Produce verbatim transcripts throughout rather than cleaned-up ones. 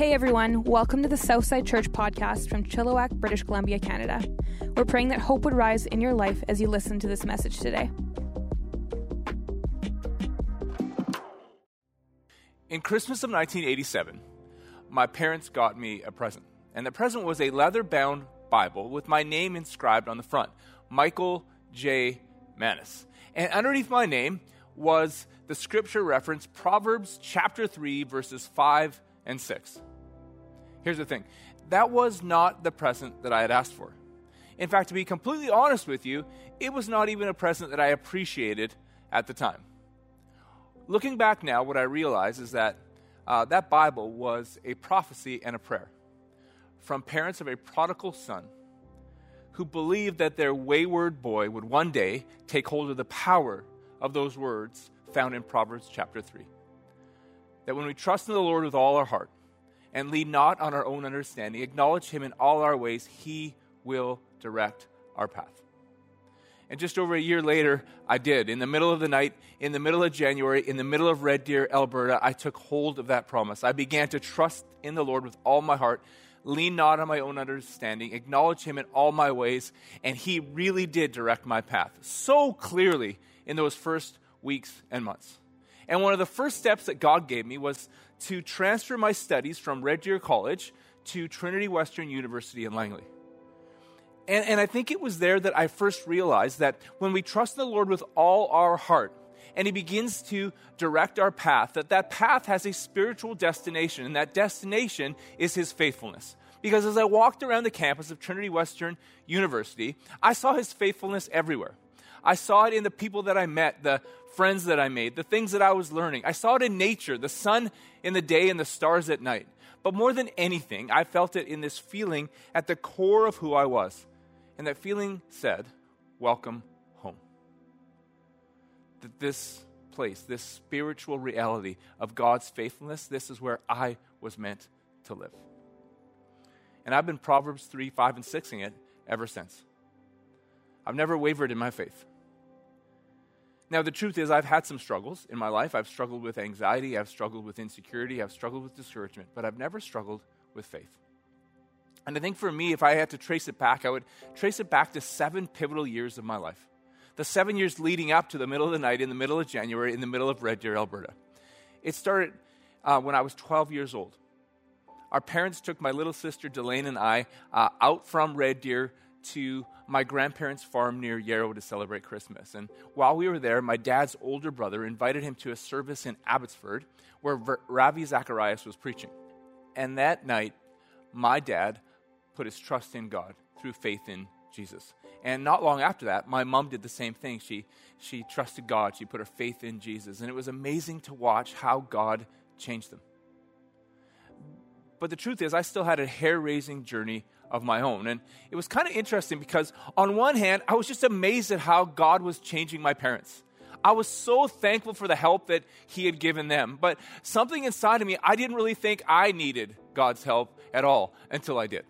Hey everyone, welcome to the Southside Church podcast from Chilliwack, British Columbia, Canada. We're praying that hope would rise in your life as you listen to this message today. In Christmas of nineteen eighty-seven, my parents got me a present, and the present was a leather-bound Bible with my name inscribed on the front, Michael J. Maness. And underneath my name was the scripture reference, Proverbs chapter three, verses five and six. Here's the thing. That was not the present that I had asked for. In fact, to be completely honest with you, it was not even a present that I appreciated at the time. Looking back now, what I realize is that uh, that Bible was a prophecy and a prayer from parents of a prodigal son who believed that their wayward boy would one day take hold of the power of those words found in Proverbs chapter three. That when we trust in the Lord with all our heart and lean not on our own understanding, acknowledge him in all our ways, he will direct our path. And just over a year later, I did. In the middle of the night, in the middle of January, in the middle of Red Deer, Alberta, I took hold of that promise. I began to trust in the Lord with all my heart, lean not on my own understanding, acknowledge him in all my ways, and he really did direct my path so clearly in those first weeks and months. And one of the first steps that God gave me was to transfer my studies from Red Deer College to Trinity Western University in Langley. And, and I think it was there that I first realized that when we trust the Lord with all our heart and he begins to direct our path, that that path has a spiritual destination, and that destination is his faithfulness. Because as I walked around the campus of Trinity Western University, I saw his faithfulness everywhere. I saw it in the people that I met, the friends that I made, the things that I was learning. I saw it in nature, the sun in the day and the stars at night. But more than anything, I felt it in this feeling at the core of who I was. And that feeling said, welcome home. That this place, this spiritual reality of God's faithfulness, this is where I was meant to live. And I've been Proverbs three, five, and six-ing it ever since. I've never wavered in my faith. Now, the truth is I've had some struggles in my life. I've struggled with anxiety. I've struggled with insecurity. I've struggled with discouragement, but I've never struggled with faith. And I think for me, if I had to trace it back, I would trace it back to seven pivotal years of my life. The seven years leading up to the middle of the night, in the middle of January, in the middle of Red Deer, Alberta. It started uh, when I was twelve years old. Our parents took my little sister, Delaine, and I uh, out from Red Deer to my grandparents' farm near Yarrow to celebrate Christmas. And while we were there, my dad's older brother invited him to a service in Abbotsford where v- Ravi Zacharias was preaching. And that night, my dad put his trust in God through faith in Jesus. And not long after that, my mom did the same thing. She, she trusted God. She put her faith in Jesus. And it was amazing to watch how God changed them. But the truth is, I still had a hair-raising journey of my own. And it was kind of interesting because on one hand, I was just amazed at how God was changing my parents. I was so thankful for the help that he had given them. But something inside of me, I didn't really think I needed God's help at all until I did.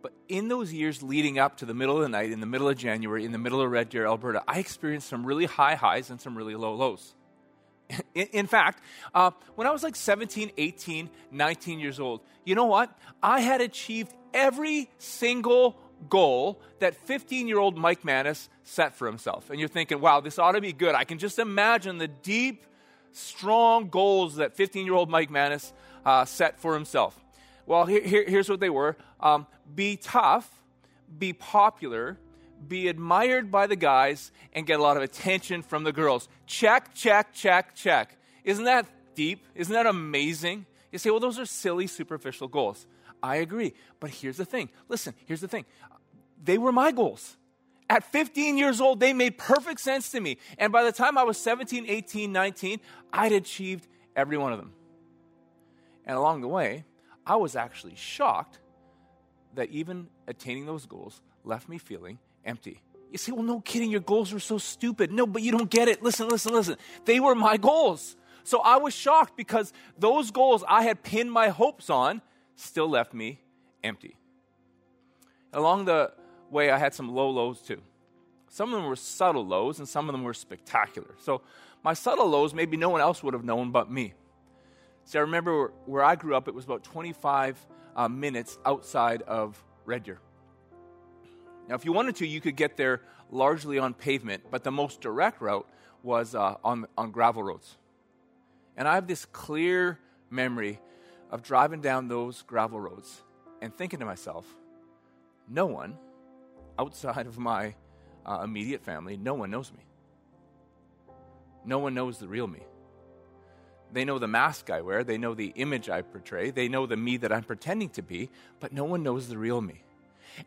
But in those years leading up to the middle of the night, in the middle of January, in the middle of Red Deer, Alberta, I experienced some really high highs and some really low lows. In fact, uh, when I was like seventeen, eighteen, nineteen years old, you know what? I had achieved every single goal that fifteen-year-old Mike Maness set for himself. And you're thinking, wow, this ought to be good. I can just imagine the deep, strong goals that fifteen-year-old Mike Maness uh, set for himself. Well, here, here, here's what they were. Um, be tough, be popular, be admired by the guys, and get a lot of attention from the girls. Check, check, check, check. Isn't that deep? Isn't that amazing? You say, well, those are silly, superficial goals. I agree. But here's the thing. Listen, here's the thing. They were my goals. At fifteen years old, they made perfect sense to me. And by the time I was seventeen, eighteen, nineteen, I'd achieved every one of them. And along the way, I was actually shocked that even attaining those goals left me feeling empty. You say, well, no kidding, your goals were so stupid. No, but you don't get it. Listen, listen, listen. They were my goals. So I was shocked because those goals I had pinned my hopes on still left me empty. Along the way, I had some low lows too. Some of them were subtle lows and some of them were spectacular. So my subtle lows, maybe no one else would have known but me. See, I remember where I grew up, it was about twenty-five uh, minutes outside of Red Deer. Now, if you wanted to, you could get there largely on pavement, but the most direct route was uh, on, on gravel roads. And I have this clear memory of driving down those gravel roads and thinking to myself, no one outside of my uh, immediate family, no one knows me. No one knows the real me. They know the mask I wear. They know the image I portray. They know the me that I'm pretending to be, but no one knows the real me.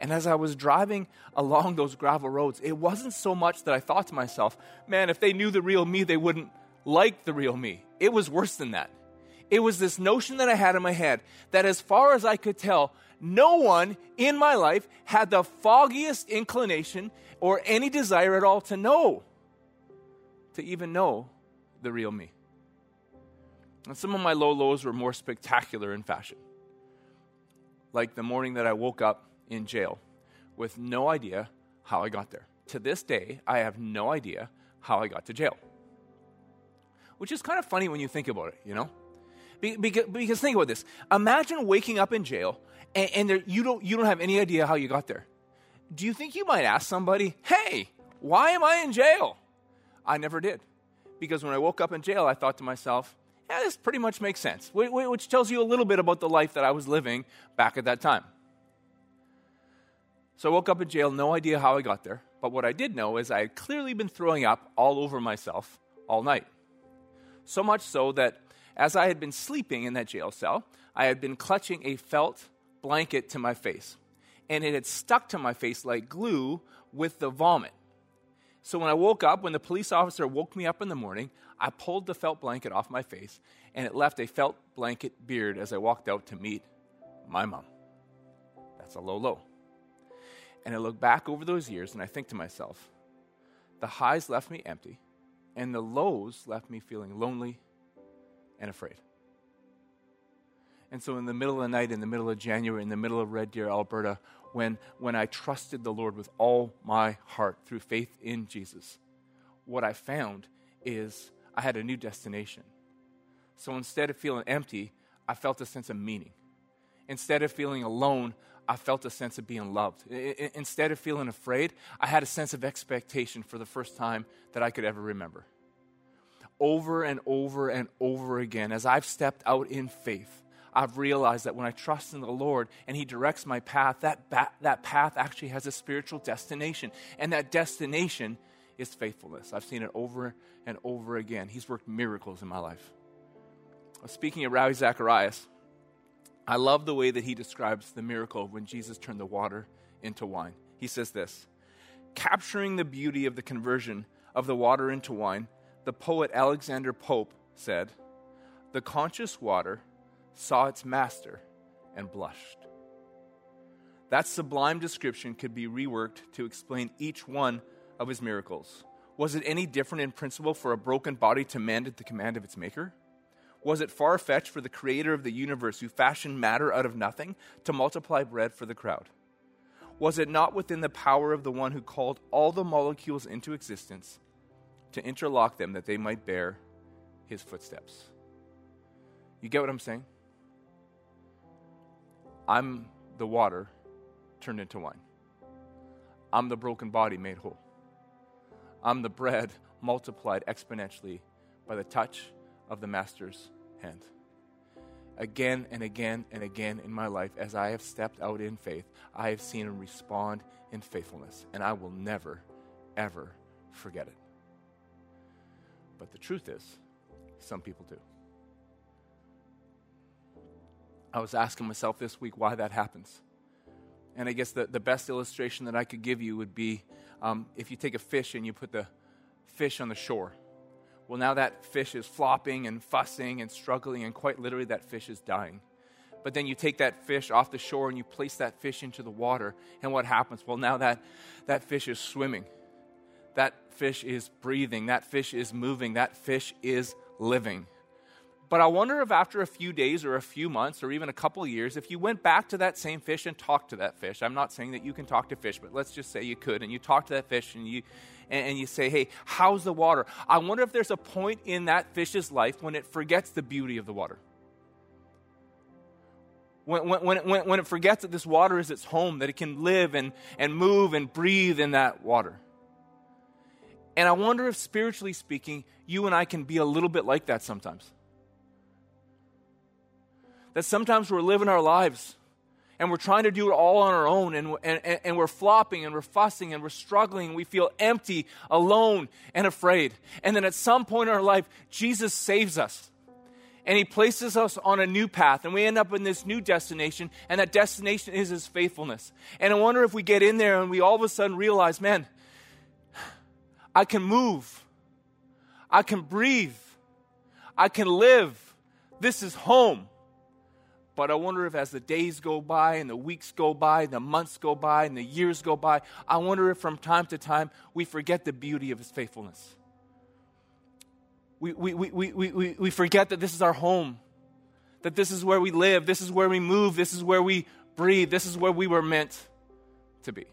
And as I was driving along those gravel roads, it wasn't so much that I thought to myself, man, if they knew the real me, they wouldn't like the real me. It was worse than that. It was this notion that I had in my head that as far as I could tell, no one in my life had the foggiest inclination or any desire at all to know, to even know the real me. And some of my low lows were more spectacular in fashion. Like the morning that I woke up in jail with no idea how I got there. To this day, I have no idea how I got to jail. Which is kind of funny when you think about it, you know? Because, because think about this. Imagine waking up in jail and, and there, you don't you don't have any idea how you got there. Do you think you might ask somebody, hey, why am I in jail? I never did. Because when I woke up in jail, I thought to myself, yeah, this pretty much makes sense, which tells you a little bit about the life that I was living back at that time. So I woke up in jail, no idea how I got there, but what I did know is I had clearly been throwing up all over myself all night. So much so that as I had been sleeping in that jail cell, I had been clutching a felt blanket to my face, and it had stuck to my face like glue with the vomit. So when I woke up, when the police officer woke me up in the morning, I pulled the felt blanket off my face, and it left a felt blanket beard as I walked out to meet my mom. That's a low low. And I look back over those years, and I think to myself, the highs left me empty, and the lows left me feeling lonely and afraid. And so in the middle of the night, in the middle of January, in the middle of Red Deer, Alberta, when, when I trusted the Lord with all my heart through faith in Jesus, what I found is I had a new destination. So instead of feeling empty, I felt a sense of meaning. Instead of feeling alone, I felt a sense of being loved. I, I, instead of feeling afraid, I had a sense of expectation for the first time that I could ever remember. Over and over and over again, as I've stepped out in faith, I've realized that when I trust in the Lord and He directs my path, that, ba- that path actually has a spiritual destination. And that destination is faithfulness. I've seen it over and over again. He's worked miracles in my life. Speaking of Ravi Zacharias, I love the way that he describes the miracle of when Jesus turned the water into wine. He says this, capturing the beauty of the conversion of the water into wine, the poet Alexander Pope said, the conscious water saw its master and blushed. That sublime description could be reworked to explain each one of his miracles. Was it any different in principle for a broken body to mend at the command of its maker? Was it far-fetched for the creator of the universe who fashioned matter out of nothing to multiply bread for the crowd? Was it not within the power of the one who called all the molecules into existence to interlock them that they might bear his footsteps? You get what I'm saying? I'm the water turned into wine. I'm the broken body made whole. I'm the bread multiplied exponentially by the touch of the master's hand. Again and again and again in my life, as I have stepped out in faith, I have seen him respond in faithfulness, and I will never, ever forget it. But the truth is, some people do. I was asking myself this week why that happens. And I guess the, the best illustration that I could give you would be um, if you take a fish and you put the fish on the shore. Well, now that fish is flopping and fussing and struggling, and quite literally that fish is dying. But then you take that fish off the shore and you place that fish into the water, and what happens? Well, now that, that fish is swimming. That fish is breathing. That fish is moving. That fish is living. But I wonder if after a few days or a few months or even a couple years, if you went back to that same fish and talked to that fish. I'm not saying that you can talk to fish, but let's just say you could. And you talk to that fish and you and you say, hey, how's the water? I wonder if there's a point in that fish's life when it forgets the beauty of the water. When, when, when, when it forgets that this water is its home, that it can live and, and move and breathe in that water. And I wonder if, spiritually speaking, you and I can be a little bit like that sometimes. That sometimes we're living our lives and we're trying to do it all on our own, and, and, and we're flopping and we're fussing and we're struggling, and we feel empty, alone, and afraid. And then at some point in our life, Jesus saves us. And he places us on a new path, and we end up in this new destination, and that destination is his faithfulness. And I wonder if we get in there and we all of a sudden realize, man, I can move. I can breathe. I can live. This is home. But I wonder if as the days go by and the weeks go by, and the months go by and the years go by, I wonder if from time to time we forget the beauty of his faithfulness. We, we, we, we, we, we forget that this is our home, that this is where we live, this is where we move, this is where we breathe, this is where we were meant to be.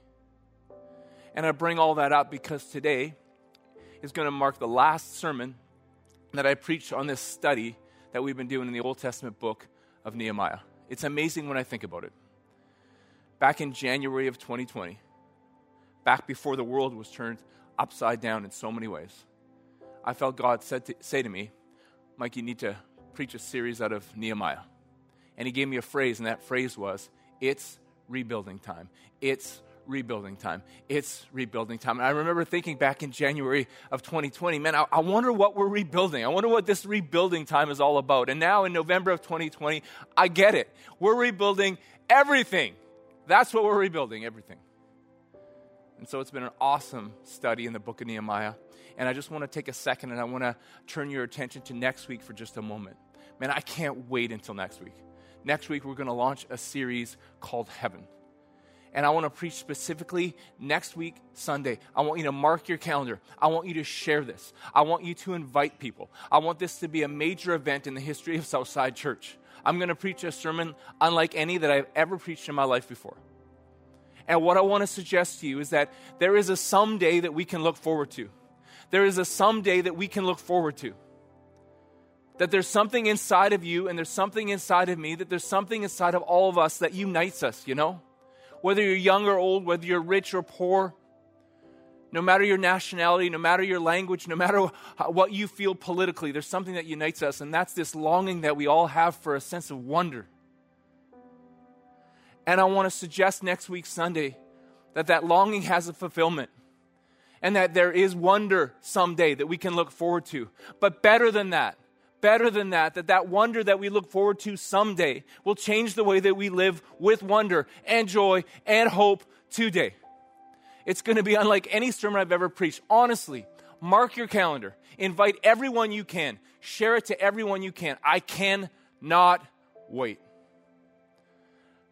And I bring all that up because today is going to mark the last sermon that I preach on this study that we've been doing in the Old Testament book of Nehemiah. It's amazing when I think about it. Back in January of twenty twenty, back before the world was turned upside down in so many ways, I felt God said to, say to me, Mike, you need to preach a series out of Nehemiah. And he gave me a phrase, and that phrase was, it's rebuilding time. It's rebuilding time. It's rebuilding time. And I remember thinking back in January of twenty twenty, man, I, I wonder what we're rebuilding. I wonder what this rebuilding time is all about. And now in November of twenty twenty, I get it. We're rebuilding everything. That's what we're rebuilding, everything. And so it's been an awesome study in the book of Nehemiah. And I just want to take a second and I want to turn your attention to next week for just a moment. Man, I can't wait until next week. Next week, we're going to launch a series called Heaven. And I want to preach specifically next week, Sunday. I want you to mark your calendar. I want you to share this. I want you to invite people. I want this to be a major event in the history of Southside Church. I'm going to preach a sermon unlike any that I've ever preached in my life before. And what I want to suggest to you is that there is a someday that we can look forward to. There is a someday that we can look forward to. That there's something inside of you and there's something inside of me, that there's something inside of all of us that unites us, you know? Whether you're young or old, whether you're rich or poor, no matter your nationality, no matter your language, no matter what you feel politically, there's something that unites us, and that's this longing that we all have for a sense of wonder. And I want to suggest next week, Sunday, that that longing has a fulfillment and that there is wonder someday that we can look forward to. But better than that, better than that, that that wonder that we look forward to someday will change the way that we live with wonder and joy and hope today. It's going to be unlike any sermon I've ever preached. Honestly, mark your calendar. Invite everyone you can. Share it to everyone you can. I cannot wait.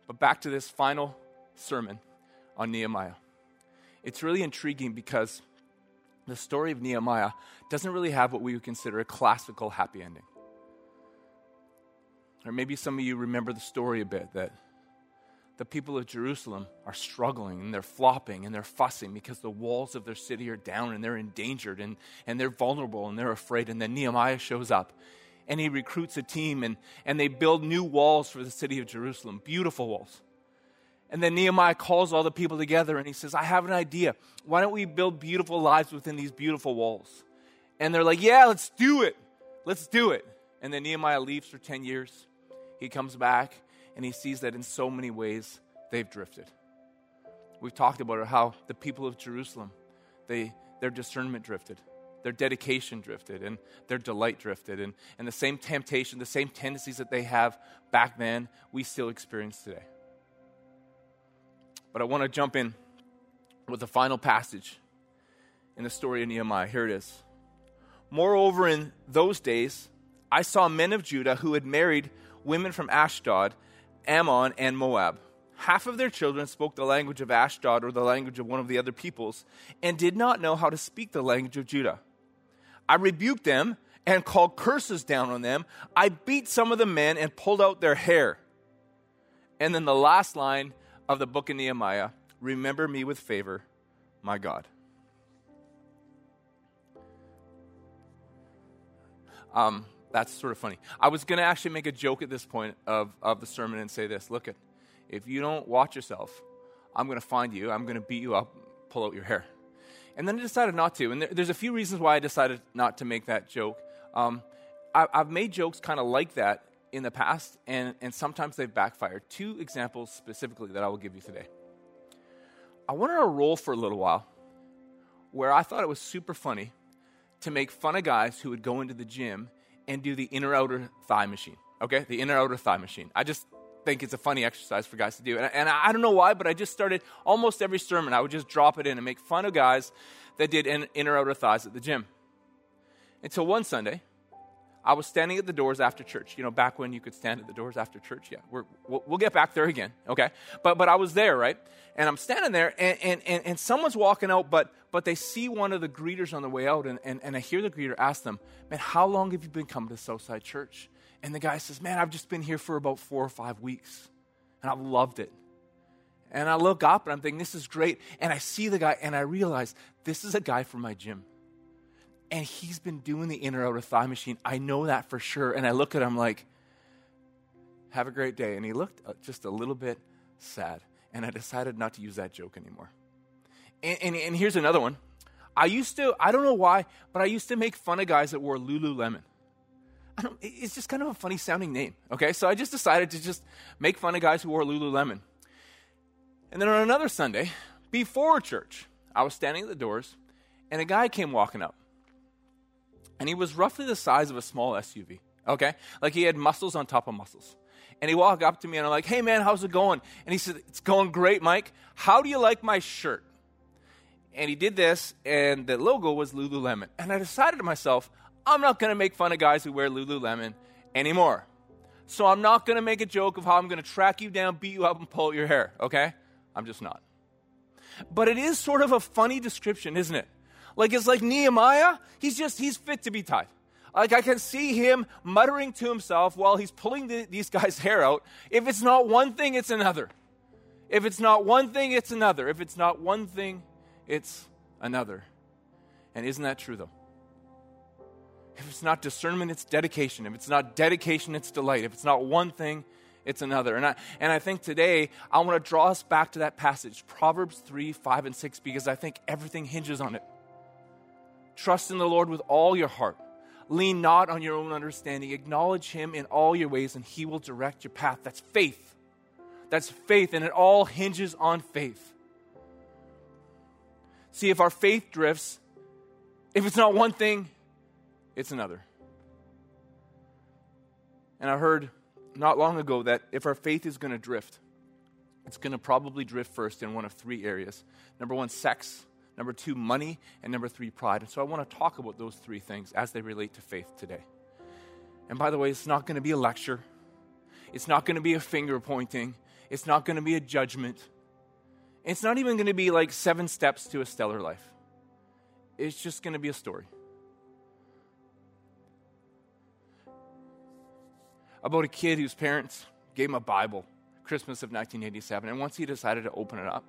But back to this final sermon on Nehemiah. It's really intriguing because the story of Nehemiah doesn't really have what we would consider a classical happy ending. Or maybe some of you remember the story a bit, that the people of Jerusalem are struggling and they're flopping and they're fussing because the walls of their city are down and they're endangered and, and they're vulnerable and they're afraid. And then Nehemiah shows up. And he recruits a team, and, and they build new walls for the city of Jerusalem, beautiful walls. And then Nehemiah calls all the people together, and he says, I have an idea. Why don't we build beautiful lives within these beautiful walls? And they're like, yeah, let's do it. Let's do it. And then Nehemiah leaves for ten years. He comes back, and he sees that in so many ways they've drifted. We've talked about how the people of Jerusalem, they their discernment drifted. Their dedication drifted, and their delight drifted. And, and the same temptation, the same tendencies that they have back then, we still experience today. But I want to jump in with the final passage in the story of Nehemiah. Here it is. Moreover, in those days, I saw men of Judah who had married women from Ashdod, Ammon, and Moab. Half of their children spoke the language of Ashdod or the language of one of the other peoples and did not know how to speak the language of Judah. I rebuked them and called curses down on them. I beat some of the men and pulled out their hair. And then the last line of the book of Nehemiah, remember me with favor, my God. Um, That's sort of funny. I was going to actually make a joke at this point of, of the sermon and say this. Look, if you don't watch yourself, I'm going to find you. I'm going to beat you up, pull out your hair. And then I decided not to. And there, there's a few reasons why I decided not to make that joke. Um, I, I've made jokes kind of like that in the past, and, and sometimes they've backfired. Two examples specifically that I will give you today. I went on a roll for a little while where I thought it was super funny to make fun of guys who would go into the gym and do the inner-outer thigh machine, okay? The inner-outer thigh machine. I just think it's a funny exercise for guys to do. And I, and I don't know why, but I just started almost every sermon, I would just drop it in and make fun of guys that did inner-outer thighs at the gym. Until one Sunday, I was standing at the doors after church. You know, back when you could stand at the doors after church. Yeah, we're, we'll, we'll get back there again, okay? But but I was there, right? And I'm standing there, and and, and, and someone's walking out, but but they see one of the greeters on the way out, and, and, and I hear the greeter ask them, man, how long have you been coming to Southside Church? And the guy says, man, I've just been here for about four or five weeks, and I've loved it. And I look up, and I'm thinking, this is great. And I see the guy, and I realize this is a guy from my gym. And he's been doing the inner-outer thigh machine. I know that for sure. And I look at him like, have a great day. And he looked just a little bit sad. And I decided not to use that joke anymore. And, and, and here's another one. I used to, I don't know why, but I used to make fun of guys that wore Lululemon. I don't, it's just kind of a funny-sounding name, okay? So I just decided to just make fun of guys who wore Lululemon. And then on another Sunday, before church, I was standing at the doors, and a guy came walking up. And he was roughly the size of a small S U V, okay? Like he had muscles on top of muscles. And he walked up to me and I'm like, hey man, how's it going? And he said, it's going great, Mike. How do you like my shirt? And he did this and the logo was Lululemon. And I decided to myself, I'm not going to make fun of guys who wear Lululemon anymore. So I'm not going to make a joke of how I'm going to track you down, beat you up, and pull out your hair, okay? I'm just not. But it is sort of a funny description, isn't it? Like, it's like Nehemiah, he's just, he's fit to be tied. Like, I can see him muttering to himself while he's pulling the, these guys' hair out. If it's not one thing, it's another. If it's not one thing, it's another. If it's not one thing, it's another. And isn't that true, though? If it's not discernment, it's dedication. If it's not dedication, it's delight. If it's not one thing, it's another. And I and I think today, I want to draw us back to that passage, Proverbs three, five, and six, because I think everything hinges on it. Trust in the Lord with all your heart. Lean not on your own understanding. Acknowledge him in all your ways, and he will direct your path. That's faith. That's faith, and it all hinges on faith. See, if our faith drifts, if it's not one thing, it's another. And I heard not long ago that if our faith is going to drift, it's going to probably drift first in one of three areas. Number one, sex. Number two, money, and number three, pride. And so I want to talk about those three things as they relate to faith today. And by the way, it's not going to be a lecture. It's not going to be a finger pointing. It's not going to be a judgment. It's not even going to be like seven steps to a stellar life. It's just going to be a story. About a kid whose parents gave him a Bible, Christmas of nineteen eighty-seven, and once he decided to open it up,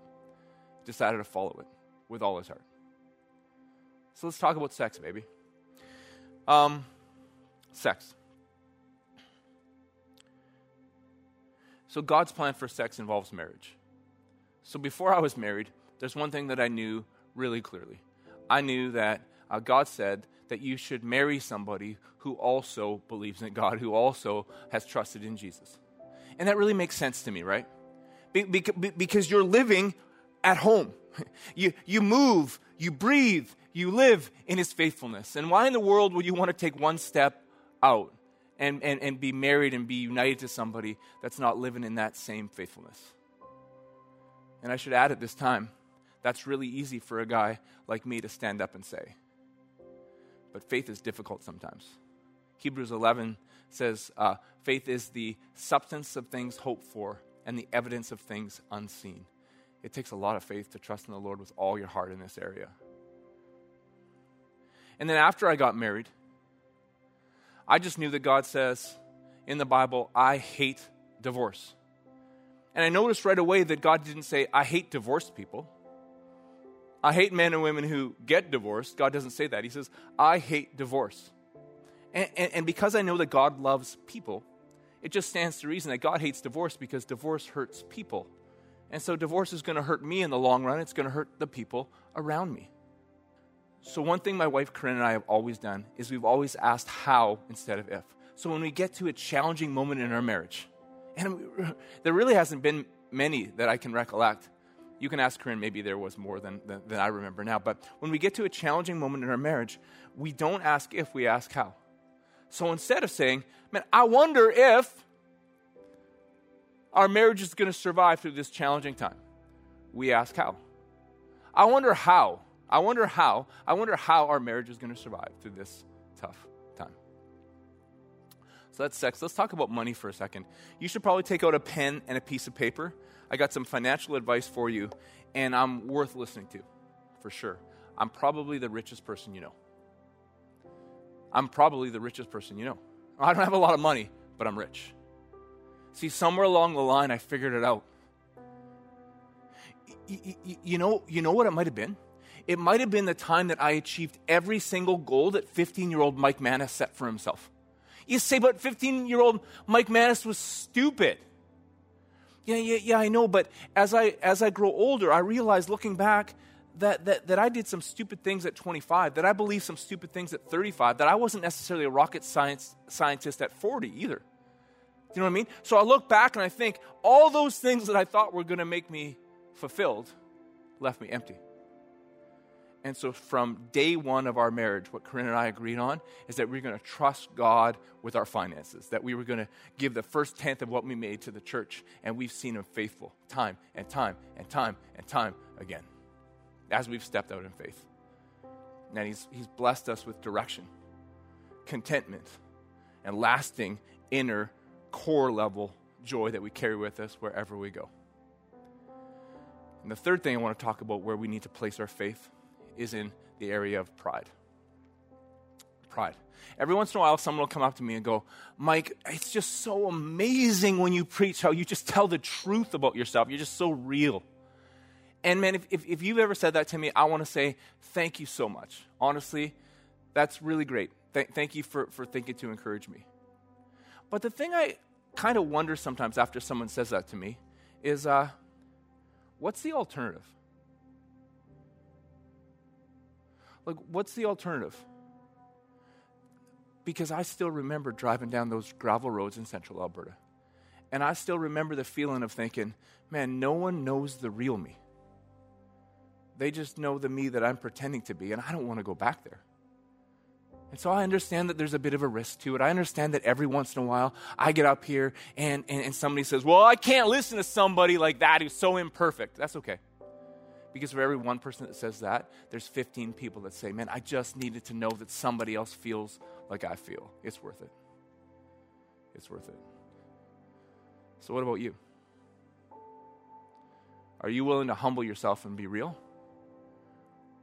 decided to follow it with all his heart. So let's talk about sex, baby. Um, sex. So God's plan for sex involves marriage. So before I was married, there's one thing that I knew really clearly. I knew that uh, God said that you should marry somebody who also believes in God, who also has trusted in Jesus. And that really makes sense to me, right? Be- be- be- because you're living at home. You you move, you breathe, you live in his faithfulness. And why in the world would you want to take one step out and, and, and be married and be united to somebody that's not living in that same faithfulness? And I should add at this time, that's really easy for a guy like me to stand up and say. But faith is difficult sometimes. Hebrews eleven says, uh, faith is the substance of things hoped for and the evidence of things unseen. It takes a lot of faith to trust in the Lord with all your heart in this area. And then after I got married, I just knew that God says in the Bible, I hate divorce. And I noticed right away that God didn't say, I hate divorced people. I hate men and women who get divorced. God doesn't say that. He says, I hate divorce. And, and, and because I know that God loves people, it just stands to reason that God hates divorce because divorce hurts people. And so divorce is going to hurt me in the long run. It's going to hurt the people around me. So one thing my wife Corinne and I have always done is we've always asked how instead of if. So when we get to a challenging moment in our marriage, and we, there really hasn't been many that I can recollect. You can ask Corinne, maybe there was more than, than, than I remember now. But when we get to a challenging moment in our marriage, we don't ask if, we ask how. So instead of saying, man, I wonder if our marriage is going to survive through this challenging time, we ask how. I wonder how. I wonder how. I wonder how our marriage is going to survive through this tough time. So that's sex. Let's talk about money for a second. You should probably take out a pen and a piece of paper. I got some financial advice for you, and I'm worth listening to, for sure. I'm probably the richest person you know. I'm probably the richest person you know. I don't have a lot of money, but I'm rich. See, somewhere along the line, I figured it out. Y- y- you know, you know what it might have been? It might have been the time that I achieved every single goal that fifteen-year-old Mike Maness set for himself. You say, but fifteen-year-old Mike Maness was stupid. Yeah, yeah, yeah, I know, but as I as I grow older, I realize, looking back, That, that that I did some stupid things at twenty-five, that I believed some stupid things at thirty-five, that I wasn't necessarily a rocket science scientist at forty either. Do you know what I mean? So I look back and I think all those things that I thought were going to make me fulfilled left me empty. And so from day one of our marriage, what Corinne and I agreed on is that we're going to trust God with our finances, that we were going to give the first tenth of what we made to the church, and we've seen Him faithful time and time and time and time again, as we've stepped out in faith. And he's, he's blessed us with direction, contentment, and lasting inner core level joy that we carry with us wherever we go. And the third thing I want to talk about where we need to place our faith is in the area of pride. Pride. Every once in a while, someone will come up to me and go, Mike, it's just so amazing when you preach how you just tell the truth about yourself. You're just so real. And man, if, if, if you've ever said that to me, I want to say thank you so much. Honestly, that's really great. Th- thank you for, for thinking to encourage me. But the thing I kind of wonder sometimes after someone says that to me is, uh, what's the alternative? Like, what's the alternative? Because I still remember driving down those gravel roads in central Alberta. And I still remember the feeling of thinking, man, no one knows the real me. They just know the me that I'm pretending to be, and I don't want to go back there. And so I understand that there's a bit of a risk to it. I understand that every once in a while I get up here and, and, and somebody says, well, I can't listen to somebody like that who's so imperfect. That's okay. Because for every one person that says that, there's fifteen people that say, man, I just needed to know that somebody else feels like I feel. It's worth it. It's worth it. So what about you? Are you willing to humble yourself and be real?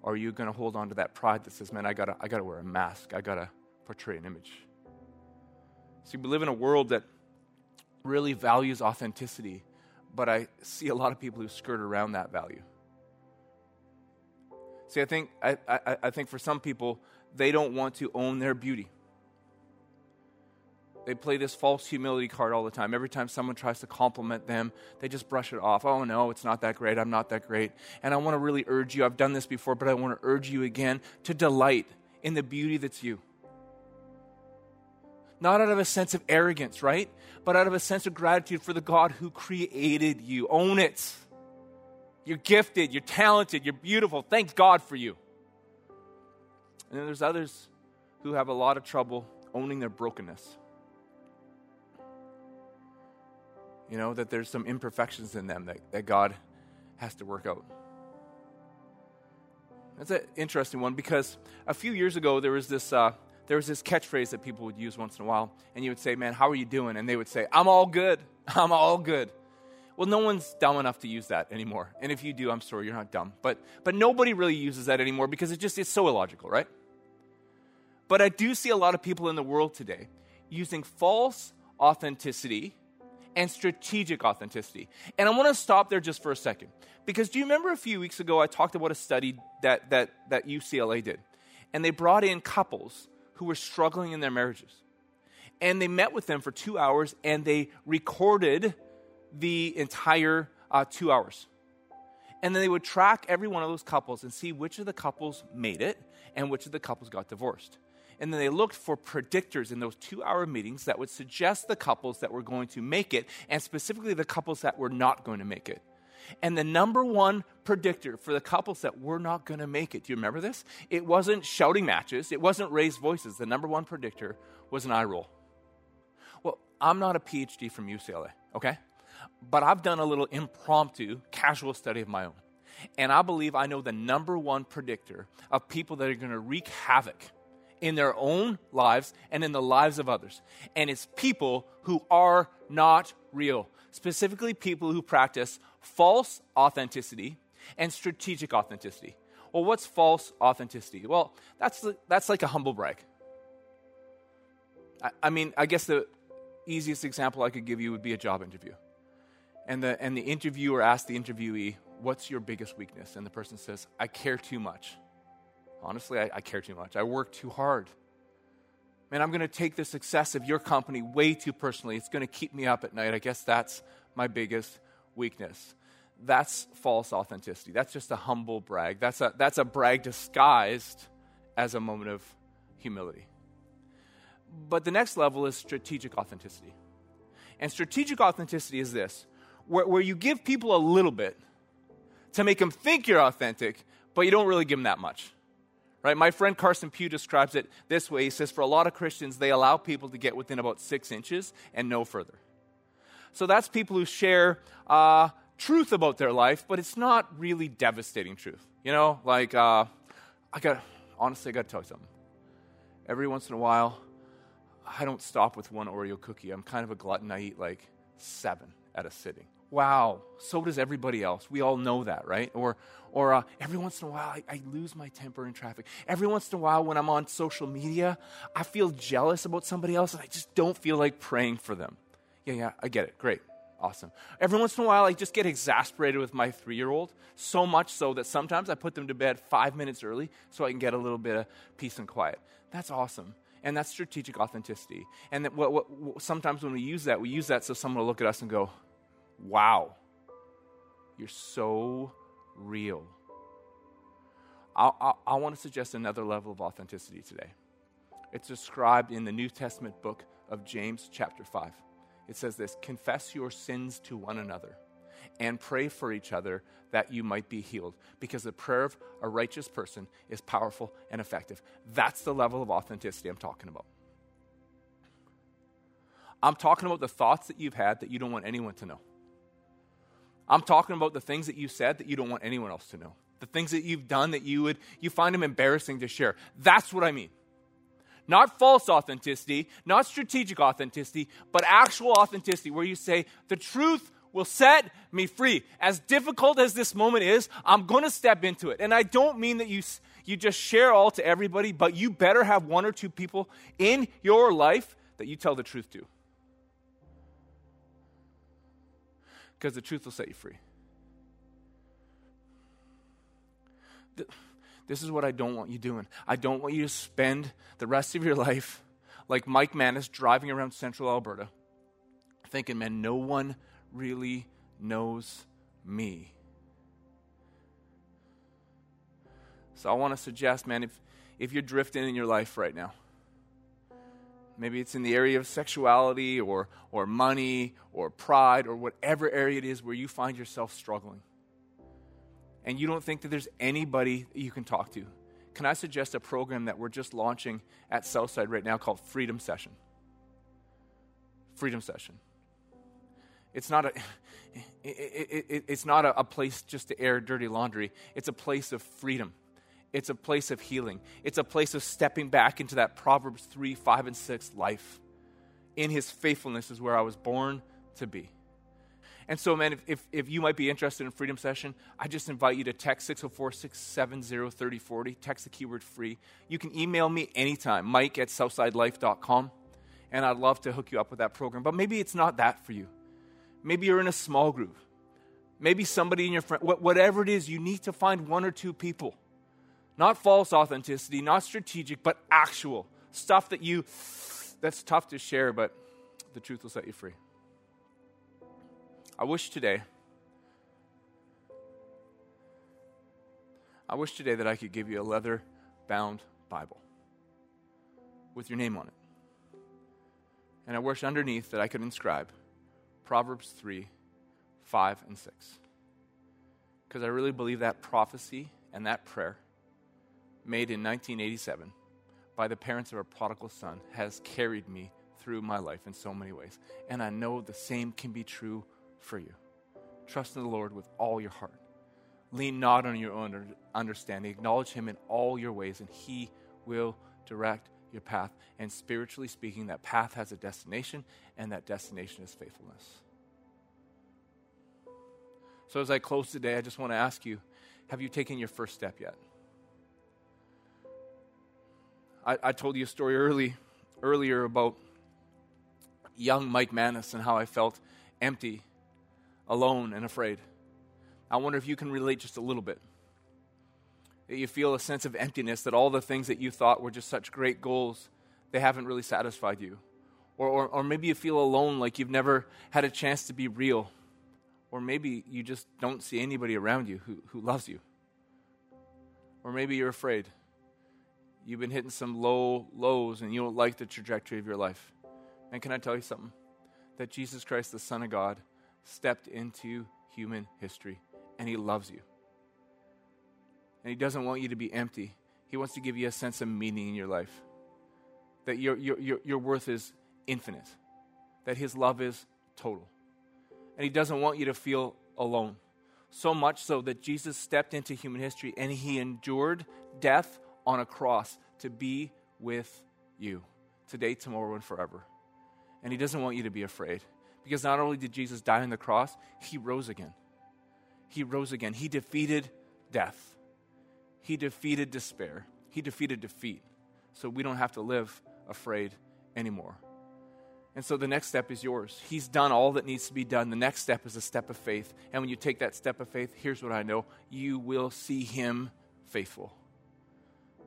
Or are you going to hold on to that pride that says, man, I gotta, I gotta wear a mask. I gotta portray an image. See, we live in a world that really values authenticity, but I see a lot of people who skirt around that value. See, I think, I, I, I think for some people, they don't want to own their beauty. They play this false humility card all the time. Every time someone tries to compliment them, they just brush it off. Oh, no, it's not that great. I'm not that great. And I want to really urge you. I've done this before, but I want to urge you again to delight in the beauty that's you. Not out of a sense of arrogance, right? But out of a sense of gratitude for the God who created you. Own it. You're gifted. You're talented. You're beautiful. Thank God for you. And then there's others who have a lot of trouble owning their brokenness. You know, that there's some imperfections in them that, that God has to work out. That's an interesting one, because a few years ago, there was this uh, there was this catchphrase that people would use once in a while, and you would say, man, how are you doing? And they would say, I'm all good. I'm all good. Well, no one's dumb enough to use that anymore. And if you do, I'm sorry, you're not dumb. But but nobody really uses that anymore because it just it's so illogical, right? But I do see a lot of people in the world today using false authenticity and strategic authenticity. And I want to stop there just for a second. Because do you remember a few weeks ago I talked about a study that that that U C L A did? And they brought in couples who were struggling in their marriages. And they met with them for two hours and they recorded the entire uh, two hours. And then they would track every one of those couples and see which of the couples made it and which of the couples got divorced. And then they looked for predictors in those two-hour meetings that would suggest the couples that were going to make it, and specifically the couples that were not going to make it. And the number one predictor for the couples that were not going to make it, do you remember this? It wasn't shouting matches. It wasn't raised voices. The number one predictor was an eye roll. Well, I'm not a P H D from U C L A, okay? But I've done a little impromptu, casual study of my own. And I believe I know the number one predictor of people that are going to wreak havoc in their own lives and in the lives of others. And it's people who are not real, specifically people who practice false authenticity and strategic authenticity. Well, what's false authenticity? Well, that's that's like a humble brag. I, I mean, I guess the easiest example I could give you would be a job interview. And the, and the interviewer asks the interviewee, what's your biggest weakness? And the person says, I care too much. Honestly, I, I care too much. I work too hard. Man, I'm going to take the success of your company way too personally. It's going to keep me up at night. I guess that's my biggest weakness. That's false authenticity. That's just a humble brag. That's a, that's a brag disguised as a moment of humility. But the next level is strategic authenticity. And strategic authenticity is this, where, where you give people a little bit to make them think you're authentic, but you don't really give them that much. Right? My friend Carson Pugh describes it this way. He says, for a lot of Christians, they allow people to get within about six inches and no further. So that's people who share uh, truth about their life, but it's not really devastating truth. You know, like, uh, I got honestly, I got to tell you something. Every once in a while, I don't stop with one Oreo cookie. I'm kind of a glutton. I eat like seven at a sitting. Wow, so does everybody else. We all know that, right? Or or uh, every once in a while, I, I lose my temper in traffic. Every once in a while, when I'm on social media, I feel jealous about somebody else, and I just don't feel like praying for them. Yeah, yeah, I get it. Great. Awesome. Every once in a while, I just get exasperated with my three-year-old, so much so that sometimes I put them to bed five minutes early so I can get a little bit of peace and quiet. That's awesome. And that's strategic authenticity. And that what, what, what, sometimes when we use that, we use that so someone will look at us and go, wow, you're so real. I, I, I want to suggest another level of authenticity today. It's described in the New Testament book of James, chapter five. It says this, confess your sins to one another and pray for each other that you might be healed, because the prayer of a righteous person is powerful and effective. That's the level of authenticity I'm talking about. I'm talking about the thoughts that you've had that you don't want anyone to know. I'm talking about the things that you said that you don't want anyone else to know. The things that you've done that you would you find them embarrassing to share. That's what I mean. Not false authenticity, not strategic authenticity, but actual authenticity where you say, the truth will set me free. As difficult as this moment is, I'm going to step into it. And I don't mean that you, you just share all to everybody, but you better have one or two people in your life that you tell the truth to. Because the truth will set you free. This is what I don't want you doing. I don't want you to spend the rest of your life like Mike Maness driving around central Alberta thinking, man, no one really knows me. So I want to suggest, man, if, if you're drifting in your life right now, maybe it's in the area of sexuality or or money or pride or whatever area it is where you find yourself struggling. And you don't think that there's anybody that you can talk to. Can I suggest a program that we're just launching at Southside right now called Freedom Session? Freedom Session. It's not a it, it, it's not a, a place just to air dirty laundry. It's a place of freedom. It's a place of healing. It's a place of stepping back into that Proverbs three, five, and six life. In his faithfulness is where I was born to be. And so, man, if, if, if you might be interested in Freedom Session, I just invite you to text six oh four, six seven zero, three oh four oh. Text the keyword free. You can email me anytime, Mike at Southside Life dot com, and I'd love to hook you up with that program. But maybe it's not that for you. Maybe you're in a small group. Maybe somebody in your friend, whatever it is, you need to find one or two people. Not false authenticity, not strategic, but actual stuff that you, that's tough to share, but the truth will set you free. I wish today, I wish today that I could give you a leather-bound Bible with your name on it. And I wish underneath that I could inscribe Proverbs three, five, and six. Because I really believe that prophecy and that prayer made in nineteen eighty-seven by the parents of a prodigal son has carried me through my life in so many ways. And I know the same can be true for you. Trust in the Lord with all your heart. Lean not on your own understanding. Acknowledge him in all your ways, and he will direct your path. And spiritually speaking, that path has a destination, and that destination is faithfulness. So as I close today, I just want to ask you, have you taken your first step yet? I, I told you a story early, earlier about young Mike Maness and how I felt empty, alone, and afraid. I wonder if you can relate just a little bit. That you feel a sense of emptiness, that all the things that you thought were just such great goals, they haven't really satisfied you. Or, or, or maybe you feel alone, like you've never had a chance to be real. Or maybe you just don't see anybody around you who, who loves you. Or maybe you're afraid. You've been hitting some low lows and you don't like the trajectory of your life. And can I tell you something? That Jesus Christ, the Son of God, stepped into human history and he loves you. And he doesn't want you to be empty. He wants to give you a sense of meaning in your life. That your, your, your, your worth is infinite. That his love is total. And he doesn't want you to feel alone. So much so that Jesus stepped into human history and he endured death on a cross to be with you today, tomorrow, and forever. And he doesn't want you to be afraid, because not only did Jesus die on the cross, he rose again. He rose again. He defeated death. He defeated despair. He defeated defeat. So we don't have to live afraid anymore. And so the next step is yours. He's done all that needs to be done. The next step is a step of faith. And when you take that step of faith, here's what I know. You will see him faithful.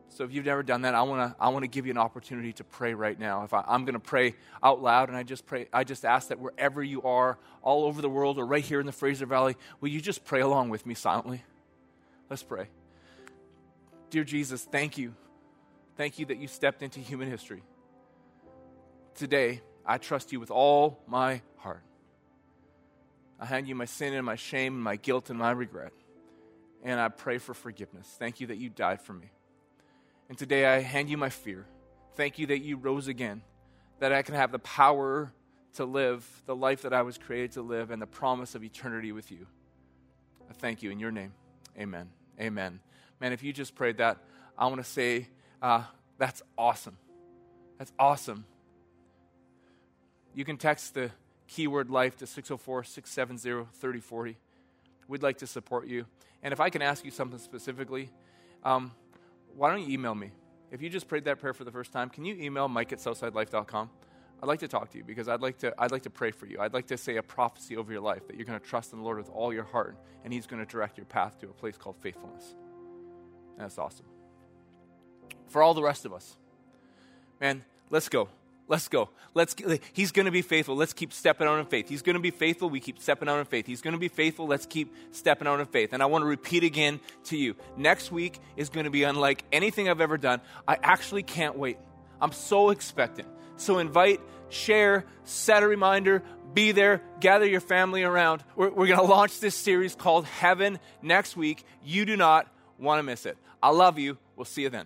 So if you've never done that, I want to I want to give you an opportunity to pray right now. If I, I'm going to pray out loud, and I just pray, I just ask that wherever you are, all over the world or right here in the Fraser Valley, will you just pray along with me silently? Let's pray. Dear Jesus, thank you. Thank you that you stepped into human history. Today, I trust you with all my heart. I hand you my sin and my shame and my guilt and my regret. And I pray for forgiveness. Thank you that you died for me. And today I hand you my fear. Thank you that you rose again, that I can have the power to live the life that I was created to live and the promise of eternity with you. I thank you in your name. Amen. Amen. Man, if you just prayed that, I want to say uh, that's awesome. That's awesome. You can text the keyword LIFE to six oh four, six seven zero, three oh four zero. We'd like to support you. And if I can ask you something specifically, um, why don't you email me? If you just prayed that prayer for the first time, can you email Mike at Southside Life dot com? I'd like to talk to you because I'd like to, I'd like to pray for you. I'd like to say a prophecy over your life that you're going to trust in the Lord with all your heart, and he's going to direct your path to a place called faithfulness. And that's awesome. For all the rest of us, man, let's go. Let's go. Let's. He's going to be faithful. Let's keep stepping out in faith. He's going to be faithful. We keep stepping out in faith. He's going to be faithful. Let's keep stepping out in faith. And I want to repeat again to you. Next week is going to be unlike anything I've ever done. I actually can't wait. I'm so expectant. So invite, share, set a reminder, be there, gather your family around. We're, we're going to launch this series called Heaven next week. You do not want to miss it. I love you. We'll see you then.